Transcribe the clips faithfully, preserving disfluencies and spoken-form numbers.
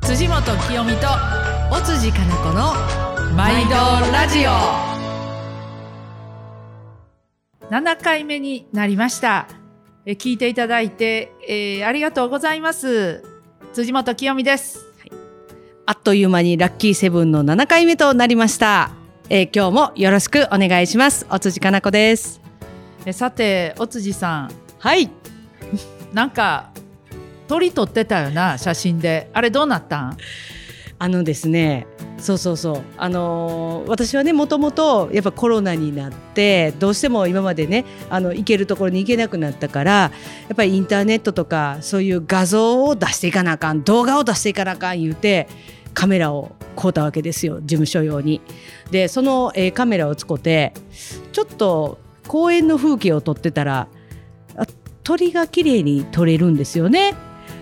辻元清美と尾辻かな子の毎度ラジオななかいめになりました。え聞いていただいて、えー、ありがとうございます。辻元清美です、はい、あっという間にラッキーセブンのななかいめとなりました。えー、今日もよろしくお願いします。尾辻かな子です。えさて尾辻さん、はいなんか鳥撮ってたよな、写真で。あれどうなったん？あのですね、そうそうそう、あのー、私はね、もともとやっぱコロナになってどうしても今までね、あの行けるところに行けなくなったから、やっぱりインターネットとかそういう画像を出していかなあかん、動画を出していかなあかん言うてカメラを買うたわけですよ、事務所用に。でその、えー、カメラを使ってちょっと公園の風景を撮ってたら、鳥が綺麗に撮れるんですよね。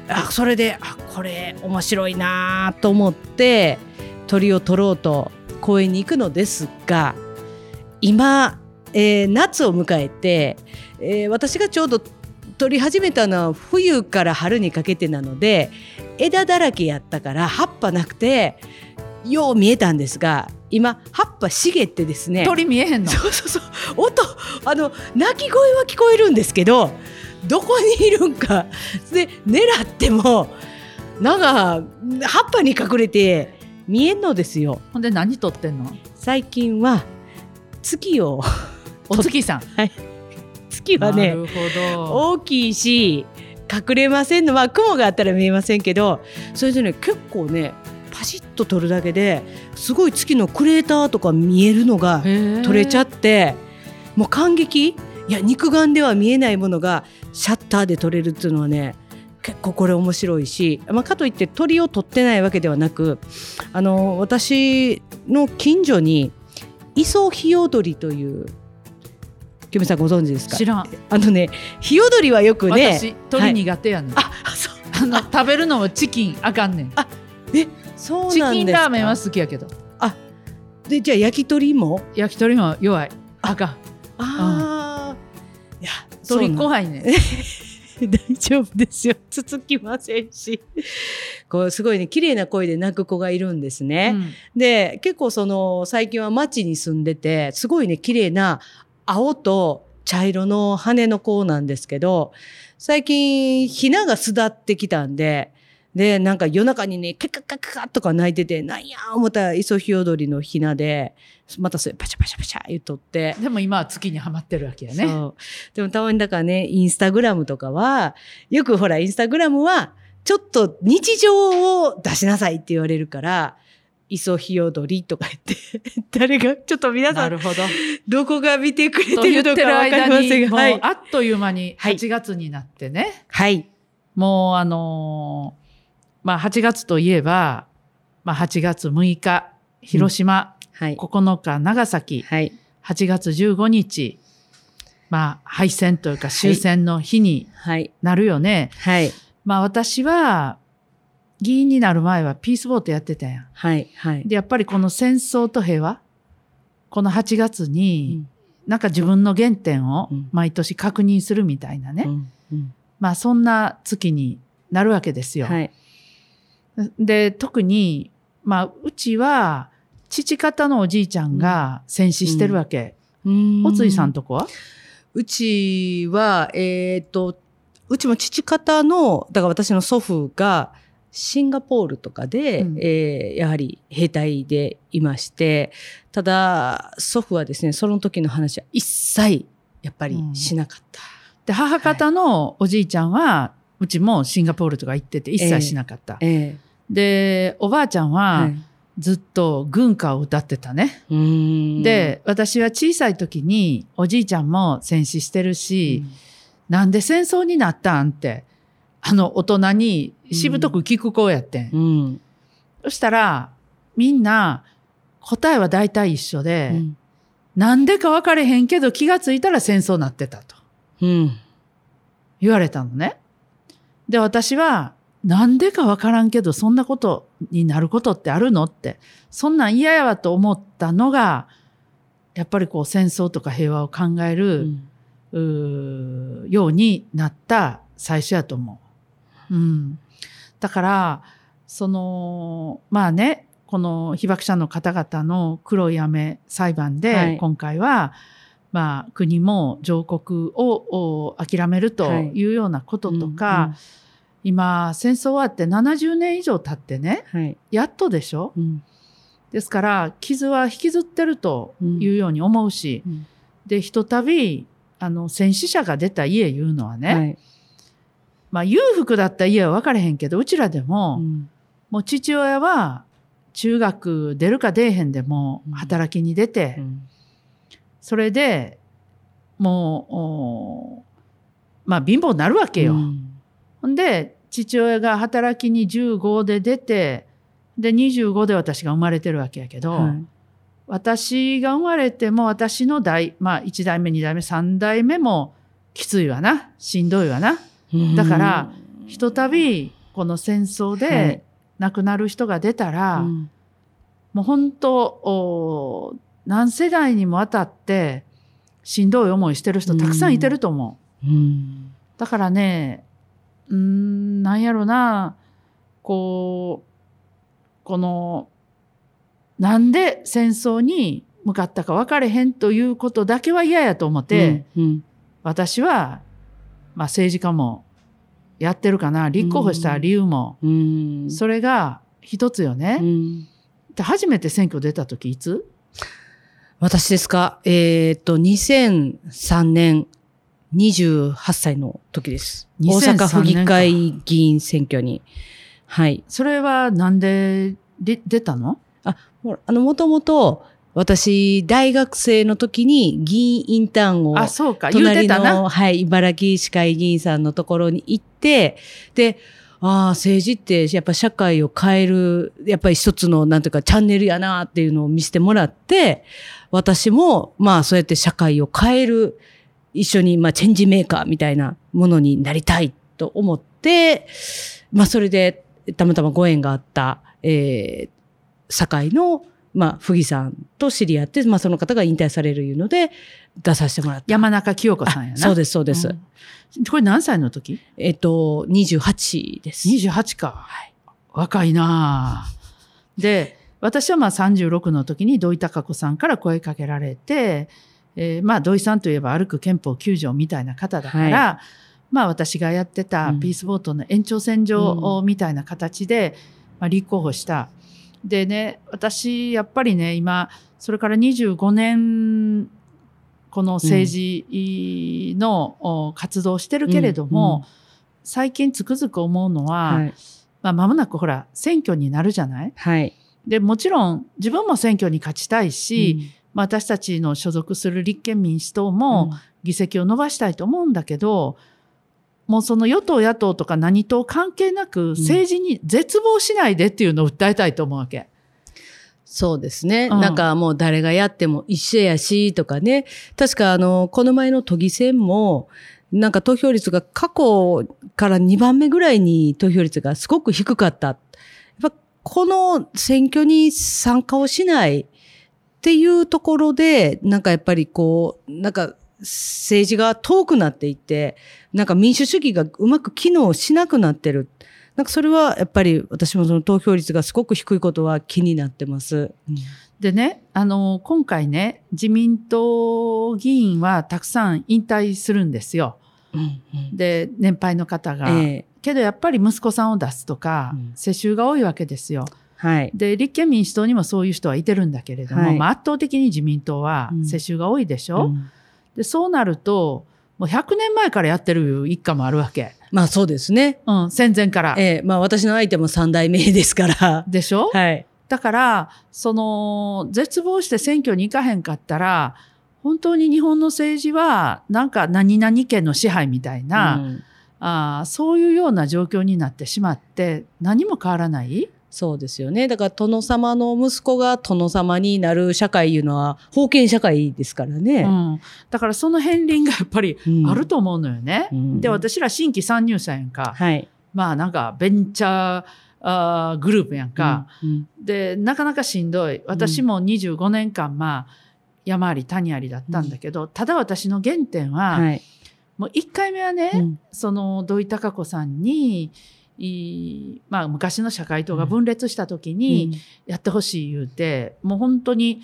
あ、それであこれ面白いなと思って鳥を撮ろうと公園に行くのですが、今、えー、夏を迎えて、えー、私がちょうど撮り始めたのは冬から春にかけてなので、枝だらけやったから葉っぱなくてよう見えたんですが、今葉っぱ茂ってですね、鳥見えへんの。そうそうそう、音、あの鳴き声は聞こえるんですけど、どこにいるんかで狙ってもなんか葉っぱに隠れて見えんのですよ。ほんで何撮ってんの？最近は月をお月さん、はい、月はね、なるほど大きいし隠れませんのは、雲があったら見えませんけど、それでね結構ねパシッと撮るだけですごい月のクレーターとか見えるのが撮れちゃって、もう感激。いや、肉眼では見えないものがシャッターで撮れるっていうのはね、結構これ面白いし、まあ、かといって鳥を撮ってないわけではなく、あの私の近所にイソヒヨドリという、キヨミさんご存知ですか？知らん。あのね、ヒヨドリはよくね、私鳥苦手やねん、はい、あそうあの食べるのもチキンあかんねん。あえそうなんですか？チキンラーメンは好きやけど。あでじゃあ焼き鳥も？焼き鳥も弱い、あかん。あ、うん、いや鳥怖いね大丈夫ですよ、つつきませんしこうすごいね綺麗な声で鳴く子がいるんですね、うん、で結構その最近は町に住んでて、すごいね綺麗な青と茶色の羽の子なんですけど、最近ひなが巣立ってきたんで、でなんか夜中にねカカカカカとか鳴いてて、なんや思ったらイソヒヨドリのひなで、またそれパシャパシャパシャ言っとって、でも今は月にはまってるわけやね。そうでもたまにだからね、インスタグラムとかはよくほら、インスタグラムはちょっと日常を出しなさいって言われるから、イソヒヨドリとか言って誰がちょっと皆さん ど, どこが見てくれてるのか分かりませんが、はい、もうあっという間にはちがつになってね、はいはい、もうあのーまあ、はちがつといえば、まあ、はちがつむいか広島、うんはい、ここのか長崎、はい、はちがつじゅうごにち、まあ、敗戦というか終戦の日になるよね、はいはい、まあ、私は議員になる前はピースボートやってたやん、はいはい、でやっぱりこの戦争と平和、このはちがつになんか自分の原点を毎年確認するみたいなね、うんうん、まあ、そんな月になるわけですよ、はい、で特に、まあ、うちは父方のおじいちゃんが戦死してるわけ。尾辻さんとこは？うちは、えー、っとうちも父方の、だから私の祖父がシンガポールとかで、うん、えー、やはり兵隊でいまして、ただ祖父はですね、その時の話は一切やっぱりしなかった、うん、で母方のおじいちゃんは、はい、うちもシンガポールとか行ってて一切しなかった、えーえー、でおばあちゃんはずっと軍歌を歌ってたね、はい、で私は小さい時におじいちゃんも戦死してるし、うん、なんで戦争になったんってあの大人にしぶとく聞く子やってん、うんうん、そしたらみんな答えは大体一緒で、うん、なんでか分かれへんけど気がついたら戦争になってたと、うん、言われたのね。で私はなんでかわからんけどそんなことになることってあるのって、そんなん嫌やわと思ったのがやっぱりこう戦争とか平和を考えるうようになった最初やと思う。うん、だからそのまあね、この被爆者の方々の黒い雨裁判で、はい、今回は、まあ、国も上告を諦めるというようなこととか、はいうんうん、今戦争終わってななじゅうねん以上経ってね、はい、やっとでしょ、うん、ですから傷は引きずってるというように思うし、うんうん、でひとたびあの戦死者が出た家いうのはね、はい、まあ、裕福だった家は分かれへんけど、うちらでも、うん、もう父親は中学出るか出えへんでも働きに出て、うんうん、それでもうまあ貧乏になるわけよ、うんで父親が働きにじゅうごで出て、でにじゅうごで私が生まれてるわけやけど、はい、私が生まれても私の代、まあ、いち代目に代目さん代目もきついわな、しんどいわな。だからひとたびこの戦争で亡くなる人が出たら、はい、もう本当何世代にもわたってしんどい思いしてる人たくさんいてると思う。うんだからね、うーんなんやろな、こうこのなんで戦争に向かったか分かれへんということだけは嫌やと思って、うんうん、私は、まあ、政治家もやってるかな、立候補した理由も、うんうん、それが一つよね、うん、で初めて選挙出た時いつ？私ですか、えー、っとにせんさんねんにじゅうはっさいの時です。大阪府議会議員選挙に。はい。それはなんでで出たの？あ、あの、もともと私、大学生の時に議員インターンを、あ、そうか、言うてたな。隣の、はい、茨城市会議員さんのところに行って、で、ああ、政治ってやっぱ社会を変える、やっぱり一つの、なんていうか、チャンネルやなっていうのを見せてもらって、私も、まあ、そうやって社会を変える、一緒に、まあ、チェンジメーカーみたいなものになりたいと思って、まあ、それで、たまたまご縁があった、えー、堺の、まあ、府議さんと知り合って、まあ、その方が引退されるいうので、出させてもらった。山中清子さんやな。そうです、そうです、うん。これ何歳の時？えっと、にじゅうはちです。にじゅうはちか。はい。若いなぁ。で、私はまあ、さんじゅうろくの時に土井孝子さんから声かけられて、えー、まあ土井さんといえば歩く憲法きゅう条みたいな方だから、はい、まあ私がやってたピースボートの延長線上みたいな形で、うんまあ、立候補した。でね、私やっぱりね、今それからにじゅうごねんこの政治の活動をしてるけれども、うんうん、最近つくづく思うのは、はい、まあ間もなくほら選挙になるじゃない？はい、でもちろん自分も選挙に勝ちたいし、うんまあ、私たちの所属する立憲民主党も議席を伸ばしたいと思うんだけど、うん、もうその与党野党とか何党関係なく政治に絶望しないでっていうのを訴えたいと思うわけ。そうですね、うん、なんかもう誰がやっても一緒やしとかね、確かあのこの前の都議選もなんか投票率が過去からにばんめぐらいに投票率がすごく低かった。やっぱこの選挙に参加をしないっていうところで、なんかやっぱりこう、なんか政治が遠くなっていって、なんか民主主義がうまく機能しなくなってる。なんかそれはやっぱり私もその投票率がすごく低いことは気になってます。うん、でね、あの、今回ね、自民党議員はたくさん引退するんですよ。うんうん、で、年配の方が、えー。けどやっぱり息子さんを出すとか、うん、世襲が多いわけですよ。はい、で立憲民主党にもそういう人はいてるんだけれども、はいまあ、圧倒的に自民党は世襲が多いでしょ、うん、でそうなるともうひゃくねんまえからやってる一家もあるわけ。まあそうですね、うん、戦前から、えーまあ、私の相手もさん代目ですからでしょ、はい、だからその絶望して選挙に行かへんかったら本当に日本の政治はなんか何々県の支配みたいな、うん、あそういうような状況になってしまって何も変わらない。そうですよね。だから殿様の息子が殿様になる社会いうのは封建社会ですからね、うん、だからその片鱗がやっぱりあると思うのよね、うん、で私ら新規参入者やんか、はい、まあなんかベンチャー、あーグループやんか、うんうん、でなかなかしんどい。私もにじゅうごねんかんまあ山あり谷ありだったんだけど、うん、ただ私の原点は、はい、もういっかいめはね、うん、その土井孝子さんにいまあ、昔の社会党が分裂した時にやってほしい言うて、うん、もう本当に、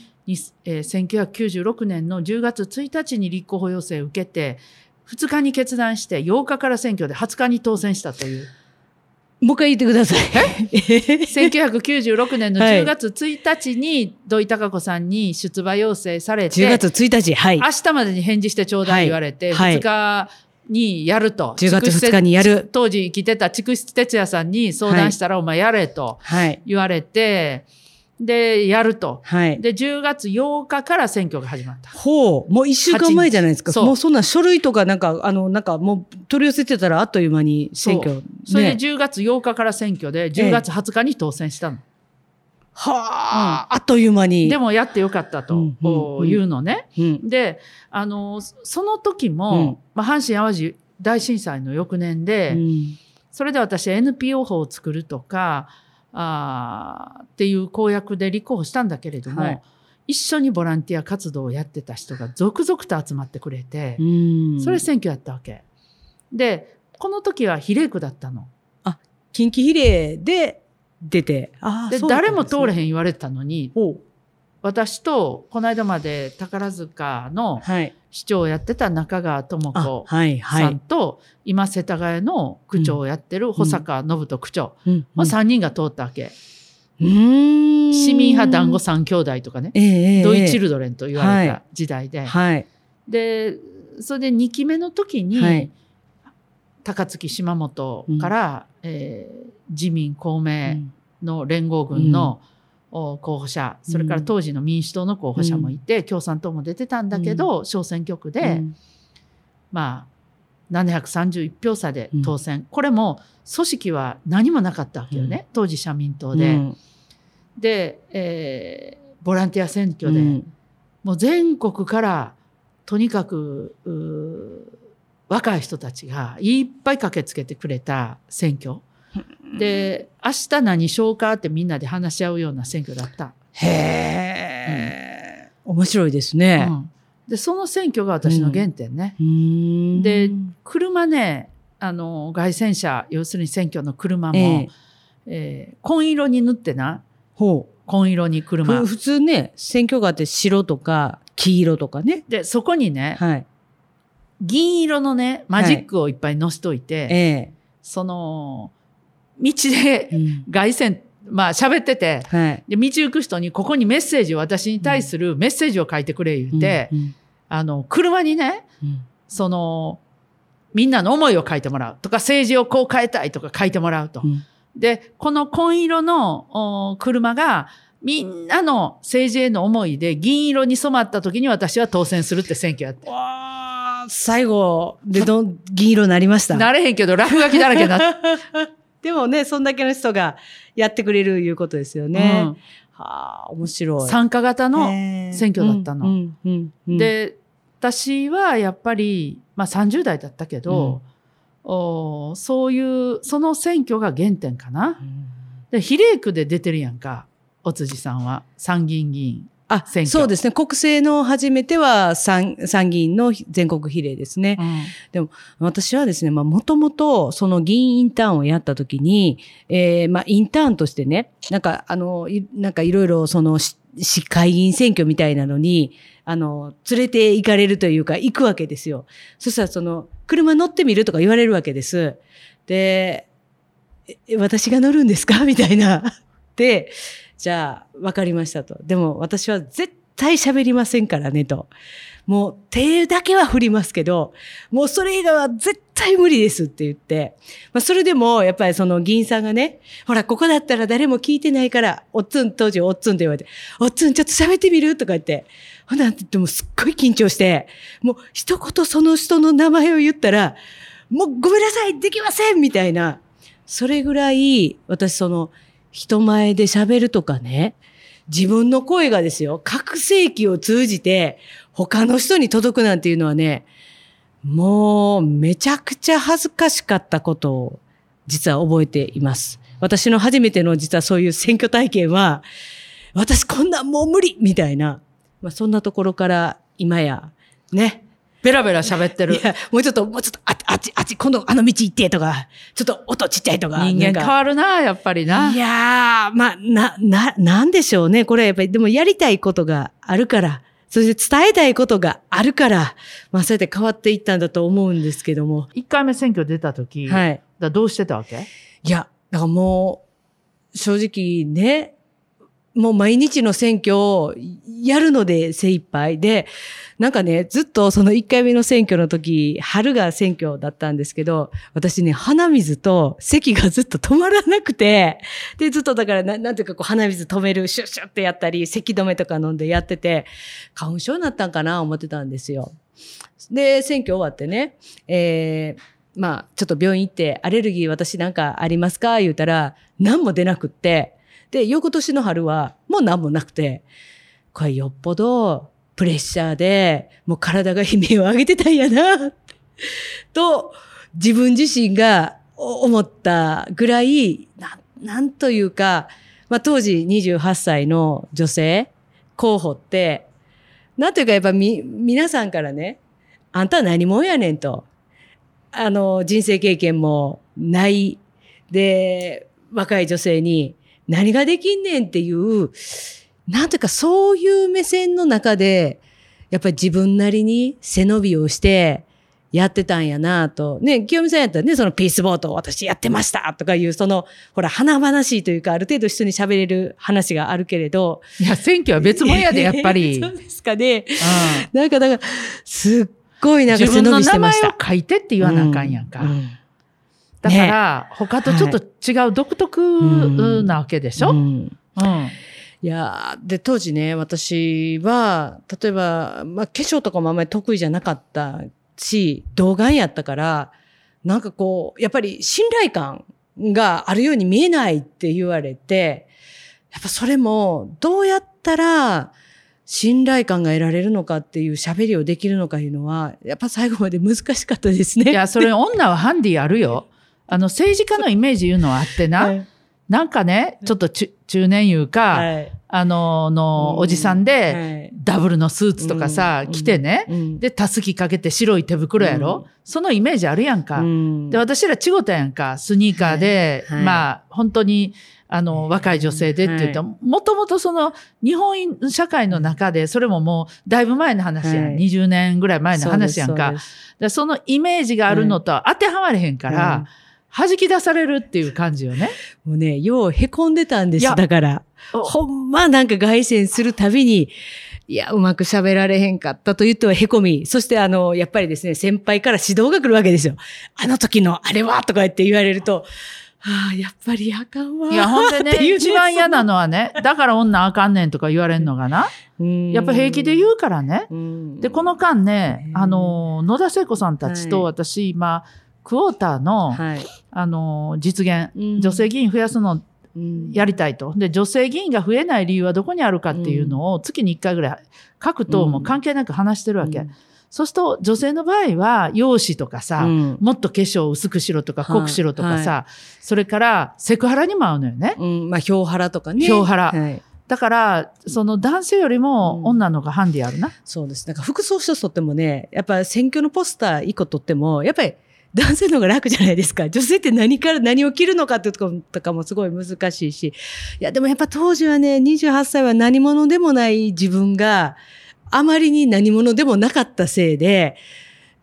えー、せんきゅうひゃくきゅうじゅうろくねんのじゅうがつついたちに立候補要請を受けてふつかに決断してようかから選挙ではつかに当選したという。もう一回言ってください。せんきゅうひゃくきゅうじゅうろくねんのじゅうがつついたちに土井孝子さんに出馬要請されて、はい、じゅうがつついたち、はい、明日までに返事してちょうだい言われて、はいはい、ふつかにやると。じゅうがつふつかにやる。当時生きてた筑紫哲也さんに相談したら、はい、お前やれと言われて、はい、で、やると、はい。で、じゅうがつようかから選挙が始まった。ほう。もう一週間前じゃないですか。そう。もうそんな書類とかなんか、あの、なんかもう取り寄せてたらあっという間に選挙。そう。ね、それでじゅうがつようかから選挙で、じゅうがつはつかに当選したの。ええ、はあ、うん、あっという間に。でもやってよかったと、こういうのね、うんうん。で、あの、その時も、うん、まあ、阪神淡路大震災の翌年で、うん、それで私 エヌピーオー 法を作るとか、あっていう公約で立候補したんだけれども、はい、一緒にボランティア活動をやってた人が続々と集まってくれて、うん、それ選挙やったわけ。で、この時は比例区だったの。あ、近畿比例で、出てあで、ね、誰も通れへん言われてたのに、私とこの間まで宝塚の市長をやってた中川智子さんと、はいはい、今世田谷の区長をやってる保坂信人区長、うんうん、もうさんにんが通ったわけ、うんうん、市民派団子さん兄弟とかね、えー、ドイ・チルドレンと言われた時代で、はいはい、でそれでにきめの時に、はい、高槻島本から、うん、えー自民公明の連合軍の候補者、うん、それから当時の民主党の候補者もいて、うん、共産党も出てたんだけど、うん、小選挙区で、うん、まあななひゃくさんじゅういちひょうさで当選、うん、これも組織は何もなかったわけよね、うん、当時社民党で、うん、で、えー、ボランティア選挙で、うん、もう全国からとにかく若い人たちがいっぱい駆けつけてくれた選挙で、明日何しようかってみんなで話し合うような選挙だった。へー、うん、面白いですね、うん、でその選挙が私の原点ね、うん、で車ね、あの街宣車、要するに選挙の車も、えーえー、紺色に塗ってな、ほう、紺色に車、普通ね選挙があって白とか黄色とかね、でそこにね、はい、銀色のねマジックをいっぱい載せといて、はい、えー、その道で外線、うん、まあ喋ってて、はい、で道行く人にここにメッセージを、私に対するメッセージを書いてくれ言って、うんうん、あの車にね、うん、そのみんなの思いを書いてもらうとか、政治をこう変えたいとか書いてもらうと、うん、でこの紺色の車がみんなの政治への思いで銀色に染まった時に私は当選するって選挙やって。最後でどん銀色になりました。なれへんけど落書きだらけになった。でもね、そんだけの人がやってくれるいうことですよね。うん、はあ、面白い。参加型の選挙だったの。うんうんうん、で、私はやっぱり、まあさんじゅう代だったけど、うん、おそういう、その選挙が原点かな。うん、で、比例区で出てるやんか、お辻さんは。参議院議員。あ、そうですね。国政の初めては参、参議院の全国比例ですね。うん、でも、私はですね、まあ、もともと、その議員インターンをやったときに、えー、まあ、インターンとしてね、なんか、あの、いなんかいろいろ、その、市会議員選挙みたいなのに、あの、連れて行かれるというか、行くわけですよ。そしたら、その、車乗ってみるとか言われるわけです。で、私が乗るんですかみたいな。で、じゃあ、わかりましたと。でも、私は絶対喋りませんからねと。もう、手だけは振りますけど、もうそれ以外は絶対無理ですって言って。まあ、それでも、やっぱりその議員さんがね、ほら、ここだったら誰も聞いてないから、おっつん、当時おっつんって言われて、おっつんちょっと喋ってみるとか言って。ほな、って言ってもすっごい緊張して、もう一言その人の名前を言ったら、もうごめんなさい、できませんみたいな。それぐらい、私その、人前で喋るとかね、自分の声がですよ、拡声器を通じて他の人に届くなんていうのはね、もうめちゃくちゃ恥ずかしかったことを実は覚えています。私の初めての実はそういう選挙体験は、私こんなんもう無理みたいな、まあ、そんなところから今やねベラベラ喋ってる。いやもうちょっともうちょっとあっちあっちあっち今度あの道行ってとかちょっと音ちっちゃいとか人間変わるなやっぱりな。いやーまあなななんでしょうねこれやっぱりでもやりたいことがあるからそして伝えたいことがあるからまあそうやって変わっていったんだと思うんですけども。いっかいめ選挙出た時、はい、だどうしてたわけ？いやだからもう正直ね。もう毎日の選挙をやるので精一杯で、なんかね、ずっとそのいっかいめの選挙の時、春が選挙だったんですけど、私ね、鼻水と咳がずっと止まらなくて、で、ずっとだからな、なんていうかこう鼻水止める、シュッシュッってやったり、咳止めとか飲んでやってて、花粉症になったんかな思ってたんですよ。で、選挙終わってね、えー、まあ、ちょっと病院行って、アレルギー私なんかありますか言うたら、何も出なくって、で、翌年の春はもう何もなくて、これよっぽどプレッシャーで、もう体が悲鳴を上げてたんやな、と自分自身が思ったぐらい、な、なんというか、まあ当時にじゅうはっさいの女性候補って、なんというかやっぱみ、皆さんからね、あんた何者やねんと、あの、人生経験もない、で、若い女性に、何ができんねんっていう、なんていうかそういう目線の中で、やっぱり自分なりに背伸びをしてやってたんやなと。ね、清美さんやったらね、そのピースボートを私やってましたとかいう、その、ほら、華々しいというか、ある程度一緒に喋れる話があるけれど。いや、選挙は別もんやで、やっぱり。そうですかね。うん、なんか、だから、すっごいなんか背伸びしてました。自分の名前を書いてって言わなあかんやんか。うんうん、だから、ね、他とちょっと違う独特なわけでしょ、はい、うんうんうん、いやで当時ね私は例えば、まあ、化粧とかもあんまり得意じゃなかったし童顔やったからなんかこうやっぱり信頼感があるように見えないって言われてやっぱそれもどうやったら信頼感が得られるのかっていう喋りをできるのかいうのはやっぱ最後まで難しかったですね。いやそれ女はハンディあるよ。あの政治家のイメージいうのはあってな、はい、なんかねちょっと中年いうか、はい、あののおじさんで、うん、ダブルのスーツとかさ、うん、着てね、うん、でたすきかけて白い手袋やろ、うん、そのイメージあるやんか、うん、で私ら違うたやんかスニーカーで、はいはい、まあ本当にあの若い女性でって言ったら、はい、もともとその日本社会の中でそれももうだいぶ前の話やん、はい、にじゅうねんぐらい前の話やんか、 そうです、そうです、そのイメージがあるのと当てはまれへんから、はい、弾き出されるっていう感じよね。もうね、よう凹んでたんです。だから、ほんまなんか凱旋するたびに、いや、うまく喋られへんかったと言っては凹み、そしてあの、やっぱりですね、先輩から指導が来るわけですよ。あの時のあれはとか言って言われると、ああ、やっぱりあかんわ。いや、ほんでね、一番嫌なのはね、だから女あかんねんとか言われんのがな。やっぱ平気で言うからね。で、この間ね、あの、野田聖子さんたちと私今、はい、クォーターの、はい、あの実現、うん、女性議員増やすのやりたいと、うん、で女性議員が増えない理由はどこにあるかっていうのを月にいっかいぐらい各党も関係なく話してるわけ、うん、そうすると女性の場合は容姿とかさ、うん、もっと化粧を薄くしろとか濃くしろとかさ、はい、それからセクハラにも合うのよね、うん、まあ票ハラとかね、票ハラ、はい、だから、その男性よりも女の方がハンディあるな、うん、そうです。なんか服装一つとってもね、やっぱ選挙のポスターいっことってもやっぱり男性の方が楽じゃないですか。女性って何から何を着るのかっていうとかもすごい難しいし。いや、でもやっぱ当時はね、にじゅうはっさいは何者でもない自分があまりに何者でもなかったせいで、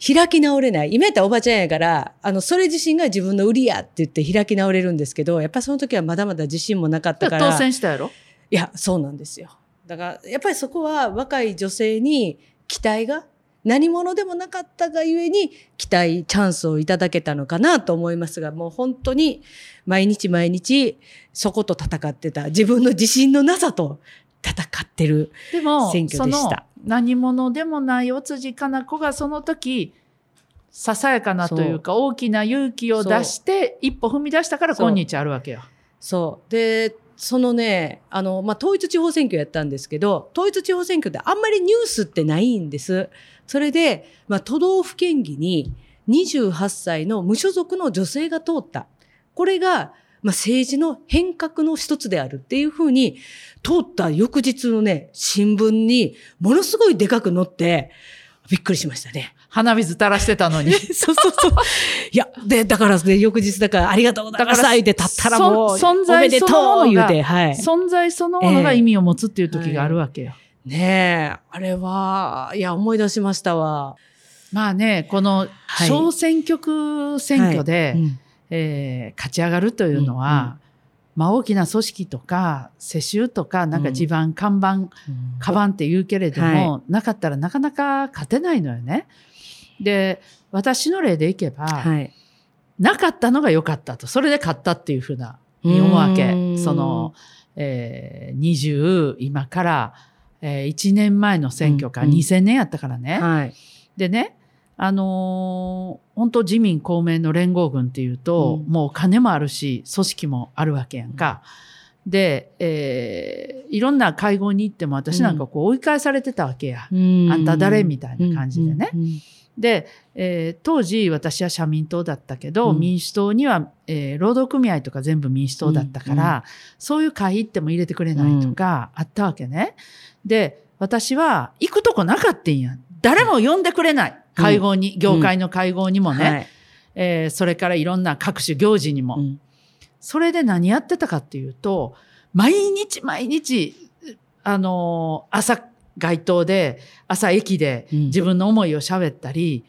開き直れない。今やったらおばちゃんやから、あの、それ自身が自分の売りやって言って開き直れるんですけど、やっぱその時はまだまだ自信もなかったから。当選したやろ？いや、そうなんですよ。だから、やっぱりそこは若い女性に期待が、何者でもなかったがゆえに期待、チャンスをいただけたのかなと思いますが、もう本当に毎日毎日そこと戦ってた、自分の自信のなさと戦ってる選挙でした。でもその何者でもない尾辻かな子がその時、ささやかなというか大きな勇気を出して一歩踏み出したから今日あるわけよ。そう。で、そのね、あの、まあ、統一地方選挙やったんですけど、統一地方選挙ってあんまりニュースってないんです。それで、まあ、都道府県議ににじゅうはっさいの無所属の女性が通った。これが、まあ、政治の変革の一つであるっていうふうに通った翌日のね、新聞にものすごいでかく載って、びっくりしましたね。鼻水垂らしてたのに。そうそうそう。いや、で、だから、ね、翌日だから、ありがとうございますって立ったらもう、存在そのものが、はい、存在そのものが意味を持つっていう時があるわけよ。えーはい、ねえ、あれは、いや、思い出しましたわ。まあね、この小選挙区選挙で、はいはいうんえー、勝ち上がるというのは、うんうんまあ、大きな組織とか世襲とかなんか地盤、うん、看板、うん、カバンって言うけれども、はい、なかったらなかなか勝てないのよね。で、私の例でいけば、はい、なかったのが良かったと、それで勝ったっていうふうなに思うわけ。その、えー、にじゅう今から、えー、いちねんまえの選挙か、うんうん、にせんねんやったからね、はい、でねあのー、本当自民公明の連合軍っていうと、うん、もう金もあるし組織もあるわけやんか、うん、で、えー、いろんな会合に行っても私なんかこう追い返されてたわけや、うん、あんた誰みたいな感じでね、うんうんうん、で、えー、当時私は社民党だったけど、うん、民主党には、えー、労働組合とか全部民主党だったから、うんうん、そういう会行っても入れてくれないとかあったわけね。で、私は行くとこなかったんや、誰も呼んでくれない、会合に、うん、業界の会合にもね、うんはいえー、それからいろんな各種行事にも、うん、それで何やってたかっていうと、毎日毎日あのー、朝街頭で朝駅で自分の思いを喋ったり、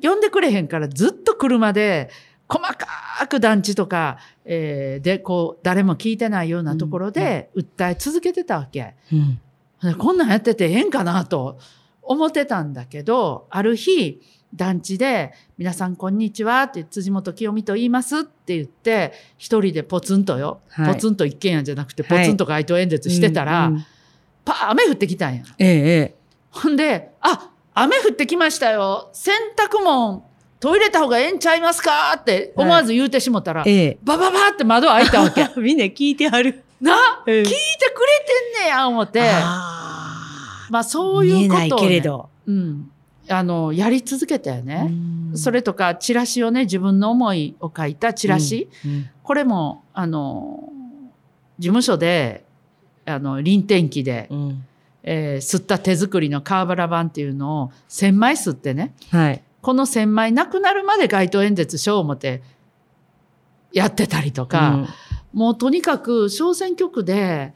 うん、呼んでくれへんからずっと車で細かく団地とか、えー、でこう誰も聞いてないようなところで訴え続けてたわけ、うんうん、こんなんやっててええんかなと思ってたんだけど、ある日団地で皆さんこんにちはって辻元清美と言いますって言って一人でポツンとよ、はい、ポツンと一軒家じゃなくてポツンと街頭演説してたら、はいうんうん、パー雨降ってきたんや、ええ、ほんであ雨降ってきましたよ、洗濯物トイレた方がええんちゃいますかって思わず言うてしもたら、はいええ、バババって窓開いたわけみんな聞いてはるな、ええ、聞いてくれてんねや思って、まあそういうことを、ね、見えないけれど、うん、あのやり続けたよね。それとかチラシをね、自分の思いを書いたチラシ、うんうん、これもあの事務所であの臨転機で、うんえー、吸った手作りのカーバラ板っていうのをせんまい吸ってね、はい、このせんまいなくなるまで街頭演説しよう思ってやってたりとか、うん、もうとにかく小選挙区で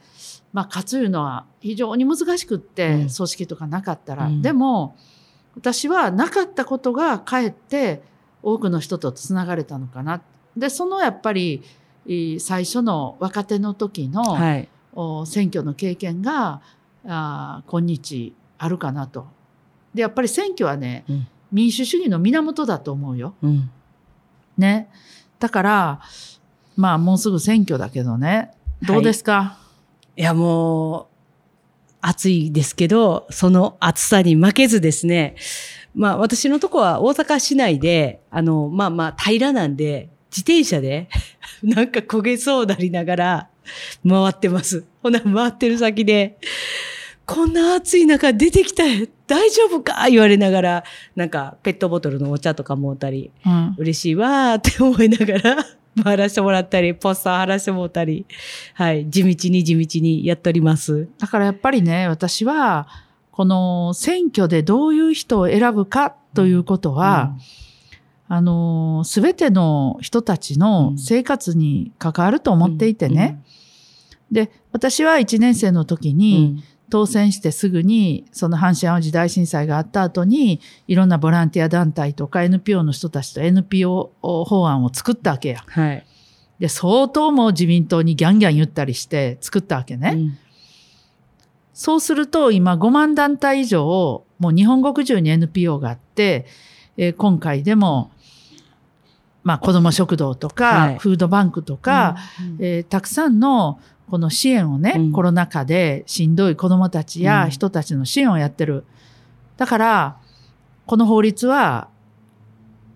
まあ、勝ついうのは非常に難しくって、うん、組織とかなかったら、うん、でも私はなかったことがかえって多くの人とつながれたのかな。で、そのやっぱり最初の若手の時の、はい、選挙の経験があ今日あるかなと。で、やっぱり選挙はね、うん、民主主義の源だと思うよ、うん、ね。だからまあもうすぐ選挙だけどね、どうですか、はいいやもう暑いですけど、その暑さに負けずですね、まあ私のとこは大阪市内であのまあまあ平らなんで自転車でなんか焦げそうなりながら回ってます。ほな回ってる先でこんな暑い中出てきた大丈夫か言われながら、なんかペットボトルのお茶とかもおったり、うん、嬉しいわーって思いながら回らしてもらったり、ポスター貼らしてもらったり、はい、地道に地道にやっております。だからやっぱりね、私は、この選挙でどういう人を選ぶかということは、うん、あの、すべての人たちの生活に関わると思っていてね。うんうん、で、私はいちねん生の時に、うん当選してすぐにその阪神淡路大震災があった後にいろんなボランティア団体とか エヌピーオー の人たちと エヌピーオー 法案を作ったわけや、はい、で相当もう自民党にギャンギャン言ったりして作ったわけね、うん、そうすると今ごまん団体以上をもう日本国中に エヌピーオー があって、えー、今回でもまあ子ども食堂とか、はい、フードバンクとか、うんうんえー、たくさんのこの支援をね、うん、コロナ禍でしんどい子どもたちや人たちの支援をやってる、うん、だからこの法律は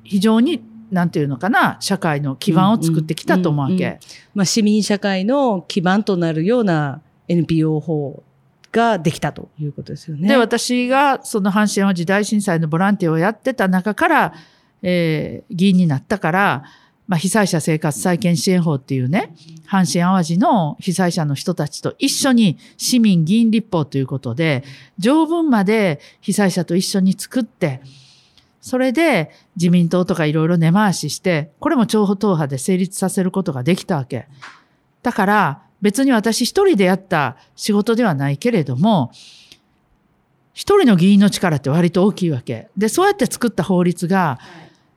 非常になんていうのかな、社会の基盤を作ってきたと思うわけ、うんうんうんまあ、市民社会の基盤となるような エヌピーオー 法ができたということですよね。で、私がその阪神淡路大震災のボランティアをやってた中から、えー、議員になったからまあ、被災者生活再建支援法っていうね、阪神淡路の被災者の人たちと一緒に市民議員立法ということで、条文まで被災者と一緒に作って、それで自民党とかいろいろ根回しして、これも超党派で成立させることができたわけ。だから別に私一人でやった仕事ではないけれども、一人の議員の力って割と大きいわけ。で、そうやって作った法律が、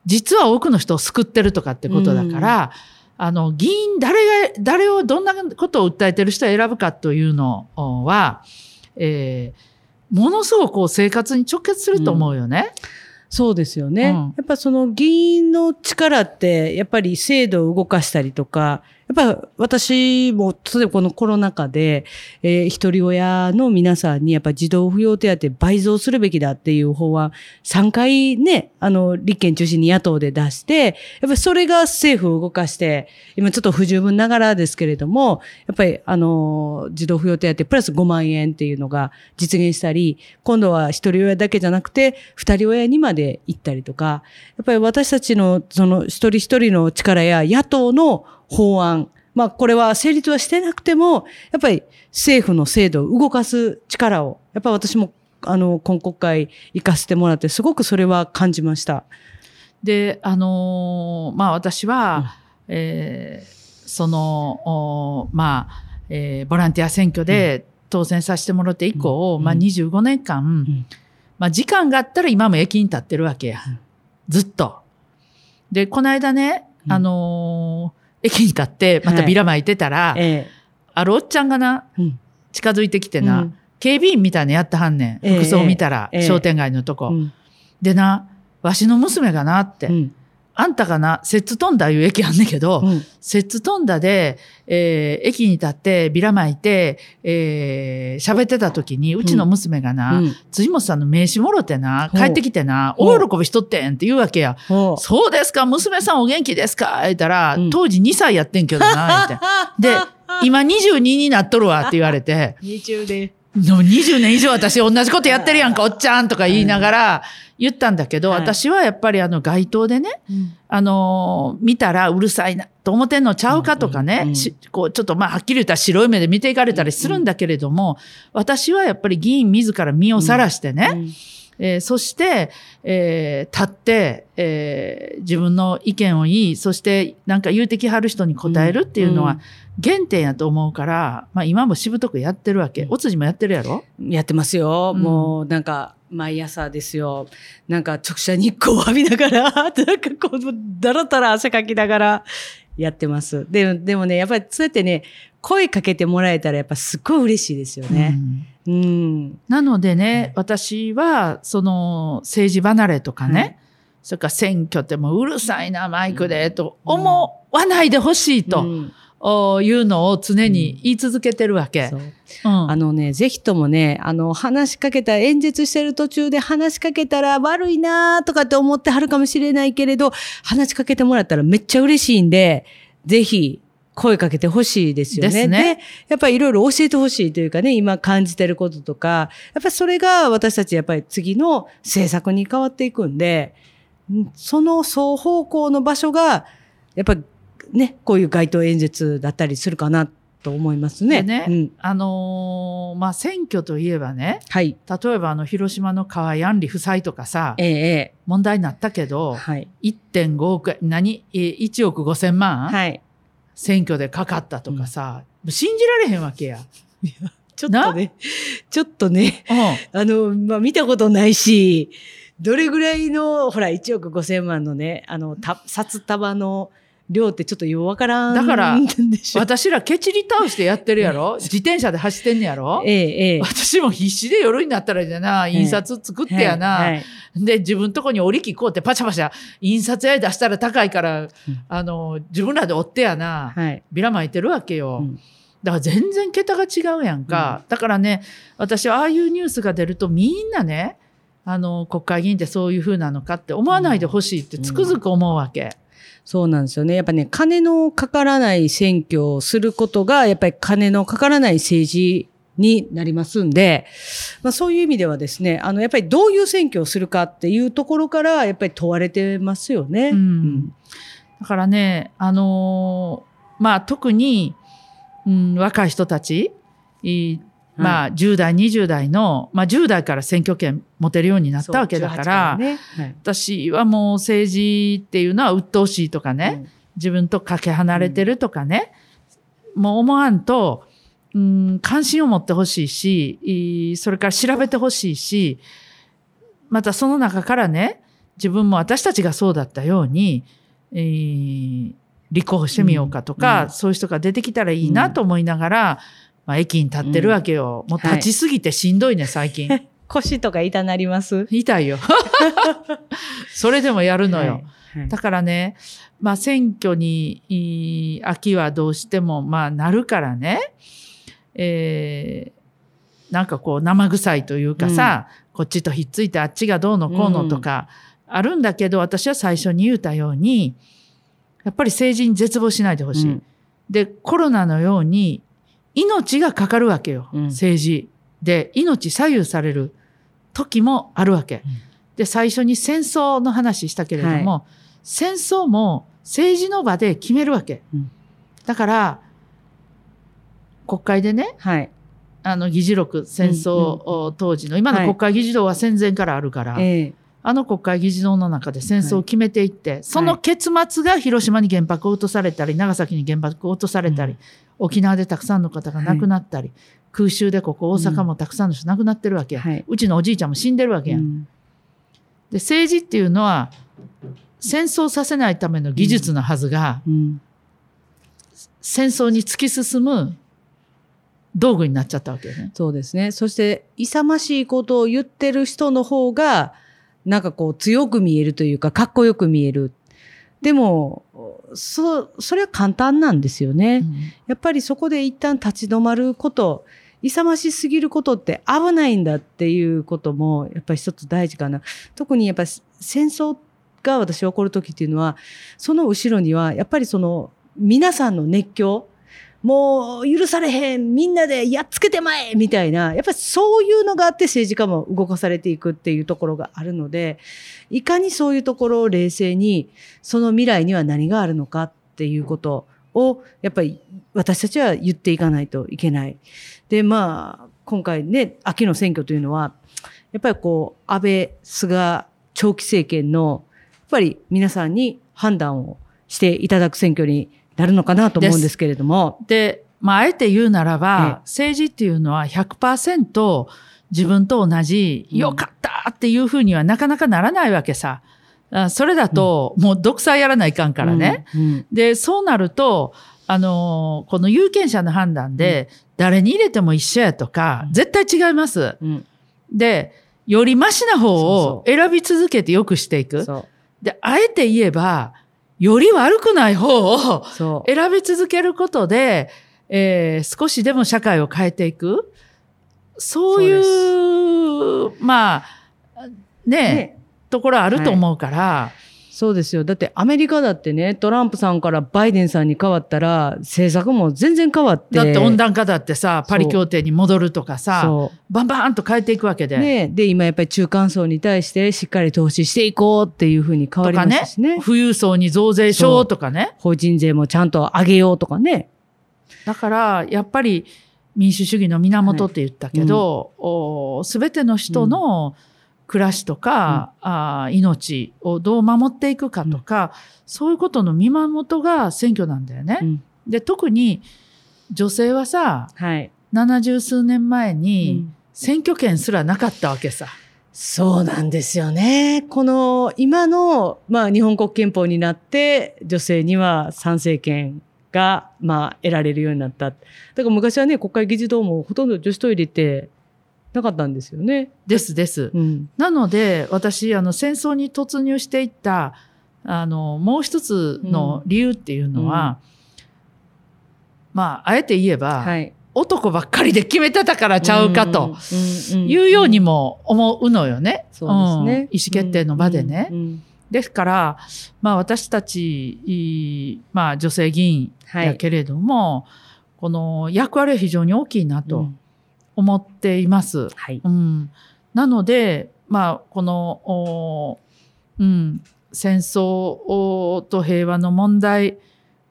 実は多くの人を救ってるとかってことだから、うん、あの、議員誰が、誰をどんなことを訴えてる人を選ぶかというのは、えー、ものすごくこう生活に直結すると思うよね。うんそうですよね、うん。やっぱその議員の力って、やっぱり制度を動かしたりとか、やっぱ私も、例えばこのコロナ禍で、えー、一人親の皆さんにやっぱ児童扶養手当倍増するべきだっていう法案、さんかいね、あの、立憲中心に野党で出して、やっぱそれが政府を動かして、今ちょっと不十分ながらですけれども、やっぱりあの、児童扶養手当プラスごまんえんっていうのが実現したり、今度は一人親だけじゃなくて、二人親にまで行ったりとか、やっぱり私たちのその一人一人の力や野党の法案、まあこれは成立はしてなくても、やっぱり政府の制度を動かす力を、やっぱり私もあの今国会行かせてもらってすごくそれは感じました。で、あのー、まあ私は、うんえー、そのまあ、えー、ボランティア選挙で当選させてもらって以降、うん、まあにじゅうごねんかん。うんまあ時間があったら今も駅に立ってるわけや。ずっと。で、この間ね、うん、あのー、駅に立ってまたビラ巻いてたら、はいえー、あるおっちゃんがな、うん、近づいてきてな、うん、警備員みたいなやったはんねん。えー、服装見たら、えー、商店街のとこ、えーうん。でな、わしの娘がなって、うん、あんたがな、摂津富田いう駅あんねんけど、うん、摂津富田で、えー、駅に立ってビラ巻いて、えー、喋ってた時に、うちの娘がな、うん、辻本さんの名刺もろてな、帰ってきてな、大喜びしとってんって言うわけや。そうですか、娘さんお元気ですか言ったら、うん、当時にさいやってんけどな、って。で、今にじゅうにになっとるわって言われて。にじゅうで。にじゅうねん以上私同じことやってるやんか、おっちゃんとか言いながら言ったんだけど、はい、私はやっぱりあの街頭でね、うん、あの、見たらうるさいな、と思ってんのちゃうかとかね、うんうん、こうちょっとまあはっきり言ったら白い目で見ていかれたりするんだけれども、私はやっぱり議員自ら身をさらしてね、うんうんえー、そして、えー、立って、えー、自分の意見を言い、そしてなんか言うてきはる人に答えるっていうのは原点やと思うから、まあ今もしぶとくやってるわけ。お辻もやってるやろ？やってますよ。うん、もうなんか毎朝ですよ。なんか直射日光を浴びながら、なんかこう、だらだら汗かきながらやってます。で、でもね、やっぱりそうやってね、声かけてもらえたらやっぱすっごい嬉しいですよね。うんうん、なのでね、私は、その、政治離れとかね、うん、それから選挙ってもううるさいな、マイクで、と思わないでほしいと。うんうんいうのを常に言い続けてるわけ、うんうん。あのね、ぜひともね、あの、話しかけた、演説してる途中で話しかけたら悪いなーとかって思ってはるかもしれないけれど、話しかけてもらったらめっちゃ嬉しいんで、ぜひ、声かけてほしいですよね。ですね。で、やっぱりいろいろ教えてほしいというかね、今感じてることとか、やっぱりそれが私たちやっぱり次の政策に変わっていくんで、その双方向の場所が、やっぱりね、こういう街頭演説だったりするかなと思いますね。でね、うん、あのー、まあ、選挙といえばね、はい、例えばあの、広島の河井案里夫妻とかさ、ええ、問題になったけど、はい、いってんごおく、何？ いちおくごせんまん、はい、選挙でかかったとかさ、うん、信じられへんわけや。ちょっとね、ちょっとね、うん、あの、まあ、見たことないし、どれぐらいの、ほら、いちおくごせんまんのね、あの、た札束の、量ってちょっとようわからん。だから、私らケチり倒してやってるやろ、ええ、自転車で走ってんやろ、ええええ、私も必死で夜になったらじゃな、印刷作ってやな。ええええ、で、自分とこに折り機こうってパシャパシャ、印刷屋出したら高いから、うん、あの、自分らで折ってやな。はい、ビラ巻いてるわけよ。うんだから全然桁が違うやんか。うん、だからね、私はああいうニュースが出るとみんなね、あの、国会議員ってそういう風なのかって思わないでほしいってつくづく思うわけ。うんうんそうなんですよね。やっぱね、金のかからない選挙をすることが、やっぱり金のかからない政治になりますんで、まあそういう意味ではですね、あの、やっぱりどういう選挙をするかっていうところから、やっぱり問われてますよね。うんうん、だからね、あのー、まあ特に、うん、若い人たち、まあ、じゅう代にじゅう代の、まあ、じゅう代から選挙権持てるようになったわけだから、ね、はい、私はもう政治っていうのは鬱陶しいとかね、うん、自分とかけ離れてるとかね、うん、もう思わんと、うん、関心を持ってほしいし、それから調べてほしいし、またその中からね、自分も私たちがそうだったように、えー、立候補してみようかとか、うん、そういう人が出てきたらいいなと思いながら、うん、まあ、駅に立ってるわけよ。うん、もう立ちすぎてしんどいね、はい、最近。腰とか痛なります？痛いよ。それでもやるのよ。はいはい、だからね、まあ選挙に、秋はどうしても、まあなるからね、えー、なんかこう生臭いというかさ、うん、こっちとひっついてあっちがどうのこうのとか、あるんだけど、うん、私は最初に言ったように、やっぱり政治に絶望しないでほしい。うん、で、コロナのように、命がかかるわけよ、うん、政治で命左右される時もあるわけ、うん、で最初に戦争の話したけれども、はい、戦争も政治の場で決めるわけ、うん、だから国会でね、はい、あの議事録、戦争当時の、うんうん、今の国会議事堂は戦前からあるから、はい、あの国会議事堂の中で戦争を決めていって、はい、その結末が広島に原爆を落とされたり、長崎に原爆を落とされたり、うん、沖縄でたくさんの方が亡くなったり、はい、空襲でここ大阪もたくさんの人亡くなってるわけや、うん、うちのおじいちゃんも死んでるわけや、うん、で政治っていうのは戦争させないための技術のはずが、うんうん、戦争に突き進む道具になっちゃったわけよね。そうですね。そして勇ましいことを言ってる人の方がなんかこう強く見えるというか、かっこよく見える。でも、そ、それは簡単なんですよね。うん、やっぱりそこで一旦立ち止まること、勇ましすぎることって危ないんだっていうことも、やっぱり一つ大事かな。特にやっぱり戦争が私起こるときっていうのは、その後ろには、やっぱりその皆さんの熱狂、もう許されへん、みんなでやっつけてまえみたいな、やっぱりそういうのがあって政治家も動かされていくっていうところがあるので、いかにそういうところを冷静に、その未来には何があるのかっていうことを、やっぱり私たちは言っていかないといけない。で、まあ、今回ね、秋の選挙というのは、やっぱりこう、安倍、菅、長期政権の、やっぱり皆さんに判断をしていただく選挙になるのかなと思うんですけれども。で、まあ、あえて言うならば、ええ、政治っていうのは ひゃくパーセント 自分と同じ、うん、よかったっていうふうにはなかなかならないわけさ。それだと、うん、もう独裁やらないかんからね。うんうん、で、そうなると、あの、この有権者の判断で、うん、誰に入れても一緒やとか、うん、絶対違います。うん、で、よりマシな方を選び続けて良くしていく。そうそう。で、あえて言えば、より悪くない方を選び続けることで、えー、少しでも社会を変えていく。そういう、まあ、ね、ね、ところあると思うから、はい。そうですよ。だってアメリカだってね、トランプさんからバイデンさんに変わったら、政策も全然変わって。だって温暖化だってさ、パリ協定に戻るとかさ、バンバーンと変えていくわけで。ね、で、今やっぱり中間層に対してしっかり投資していこうっていうふうに変わりましたしね。とかね、富裕層に増税しようとかね。法人税もちゃんと上げようとかね。だから、やっぱり民主主義の源って言ったけど、すべ、はい、うん、ての人の、うん、暮らしとか、うん、あ、命をどう守っていくかとか、うん、そういうことの見守りが選挙なんだよね。うん、で、特に女性はさ、はい、ななじゅうすうねんまえに選挙権すらなかったわけさ。うん、そうなんですよね。この今の、まあ、日本国憲法になって女性には参政権が、まあ、得られるようになった。だから昔はね、国会議事堂もほとんど女子トイレってなかったんですよね。ですです。うん、なので、私、あの、戦争に突入していった、あの、もう一つの理由っていうのは、うん、まあ、あえて言えば、はい、男ばっかりで決めてたからちゃうかと、いうようにも思うのよね。そうですね。うん、意思決定の場でね。うんうんうん、ですから、まあ、私たち、まあ、女性議員やけれども、はい、この役割は非常に大きいなと。うん、思っています。はい、うん、なので、まあ、この、うん、戦争と平和の問題、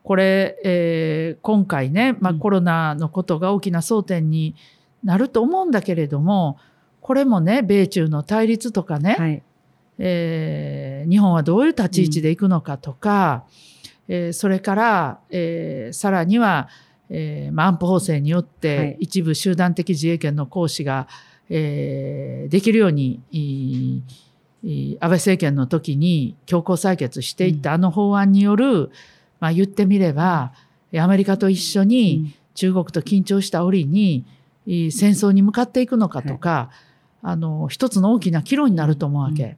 これ、えー、今回ね、まあ、コロナのことが大きな争点になると思うんだけれども、これもね、米中の対立とかね、はい、えー、日本はどういう立ち位置でいくのかとか、うん、えー、それから、えー、さらには、えーまあ、安保法制によって一部集団的自衛権の行使が、はい、えー、できるように、いい安倍政権の時に強行採決していったあの法案による、うん、まあ、言ってみればアメリカと一緒に中国と緊張した折に戦争に向かっていくのかとか、はい、あの一つの大きな岐路になると思うわけ、うん、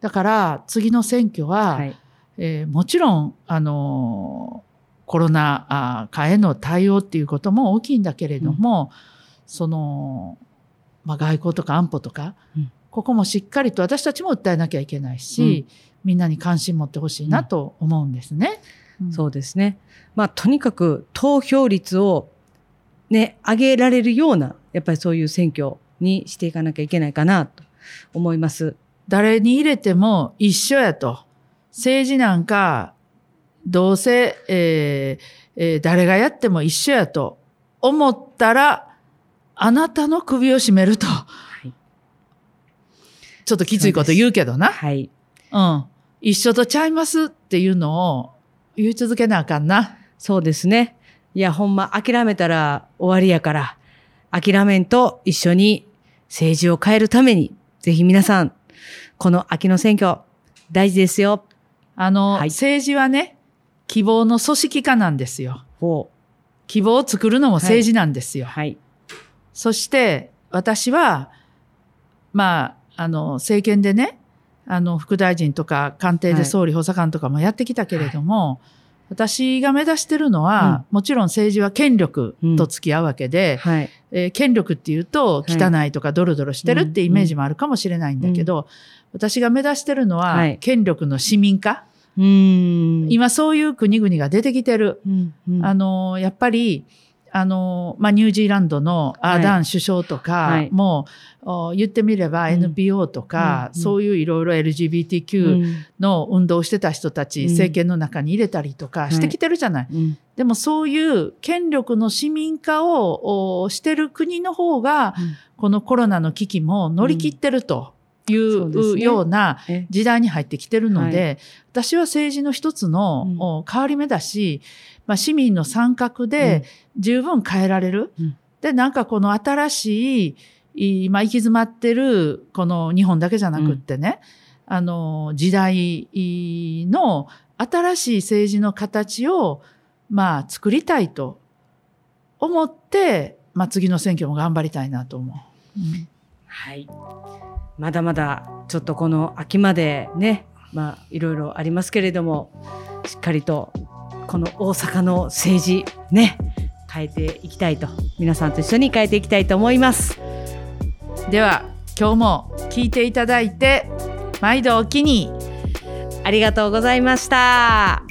だから次の選挙は、はい、えー、もちろんあのコロナ禍への対応っていうことも大きいんだけれども、うん、その、まあ、外交とか安保とか、うん、ここもしっかりと私たちも訴えなきゃいけないし、うん、みんなに関心持ってほしいなと思うんですね、うんうん、そうですね、まあ、とにかく投票率をね、上げられるような、やっぱりそういう選挙にしていかなきゃいけないかなと思います。誰に入れても一緒やと。政治なんか、どうせ、えーえー、誰がやっても一緒やと思ったら、あなたの首を絞めると。はい、ちょっときついこと言うけどな。はい。うん。一緒とちゃいますっていうのを言い続けなあかんな。そうですね。いや、ほんま、諦めたら終わりやから、諦めんと一緒に政治を変えるために、ぜひ皆さん、この秋の選挙、大事ですよ。あの、はい、政治はね、希望の組織化なんですよ。希望を作るのも政治なんですよ。はいはい、そして、私は、まあ、あの、政権でね、あの、副大臣とか、官邸で総理補佐官とかもやってきたけれども、はいはい、私が目指してるのは、うん、もちろん政治は権力と付き合うわけで、うん、はい、えー、権力っていうと汚いとかドロドロしてるってイメージもあるかもしれないんだけど、うんうん、私が目指してるのは、はい、権力の市民化、うーん、今そういう国々が出てきてる、うんうん、あのやっぱりあの、まあ、ニュージーランドのアーダーン首相とかも、はい、言ってみれば エヌピーオー とか、うん、そういういろいろ エルジービーティーキュー の運動をしてた人たち、うん、政権の中に入れたりとかしてきてるじゃない、はい、うん、でもそういう権力の市民化をしてる国の方が、うん、このコロナの危機も乗り切ってるというような時代に入ってきてるので、うん、はい、私は政治の一つの変わり目だし、まあ、市民の参画で十分変えられる、うん、でなんかこの新しい、まあ、行き詰まってるこの日本だけじゃなくってね、うん、あの時代の新しい政治の形を、まあ、作りたいと思って、まあ、次の選挙も頑張りたいなと思う、うん、はい、まだまだちょっとこの秋までね、まあ、いろいろありますけれども、しっかりとこの大阪の政治ね、変えていきたいと、皆さんと一緒に変えていきたいと思います。では今日も聞いていただいて、毎度お気にありがとうございました。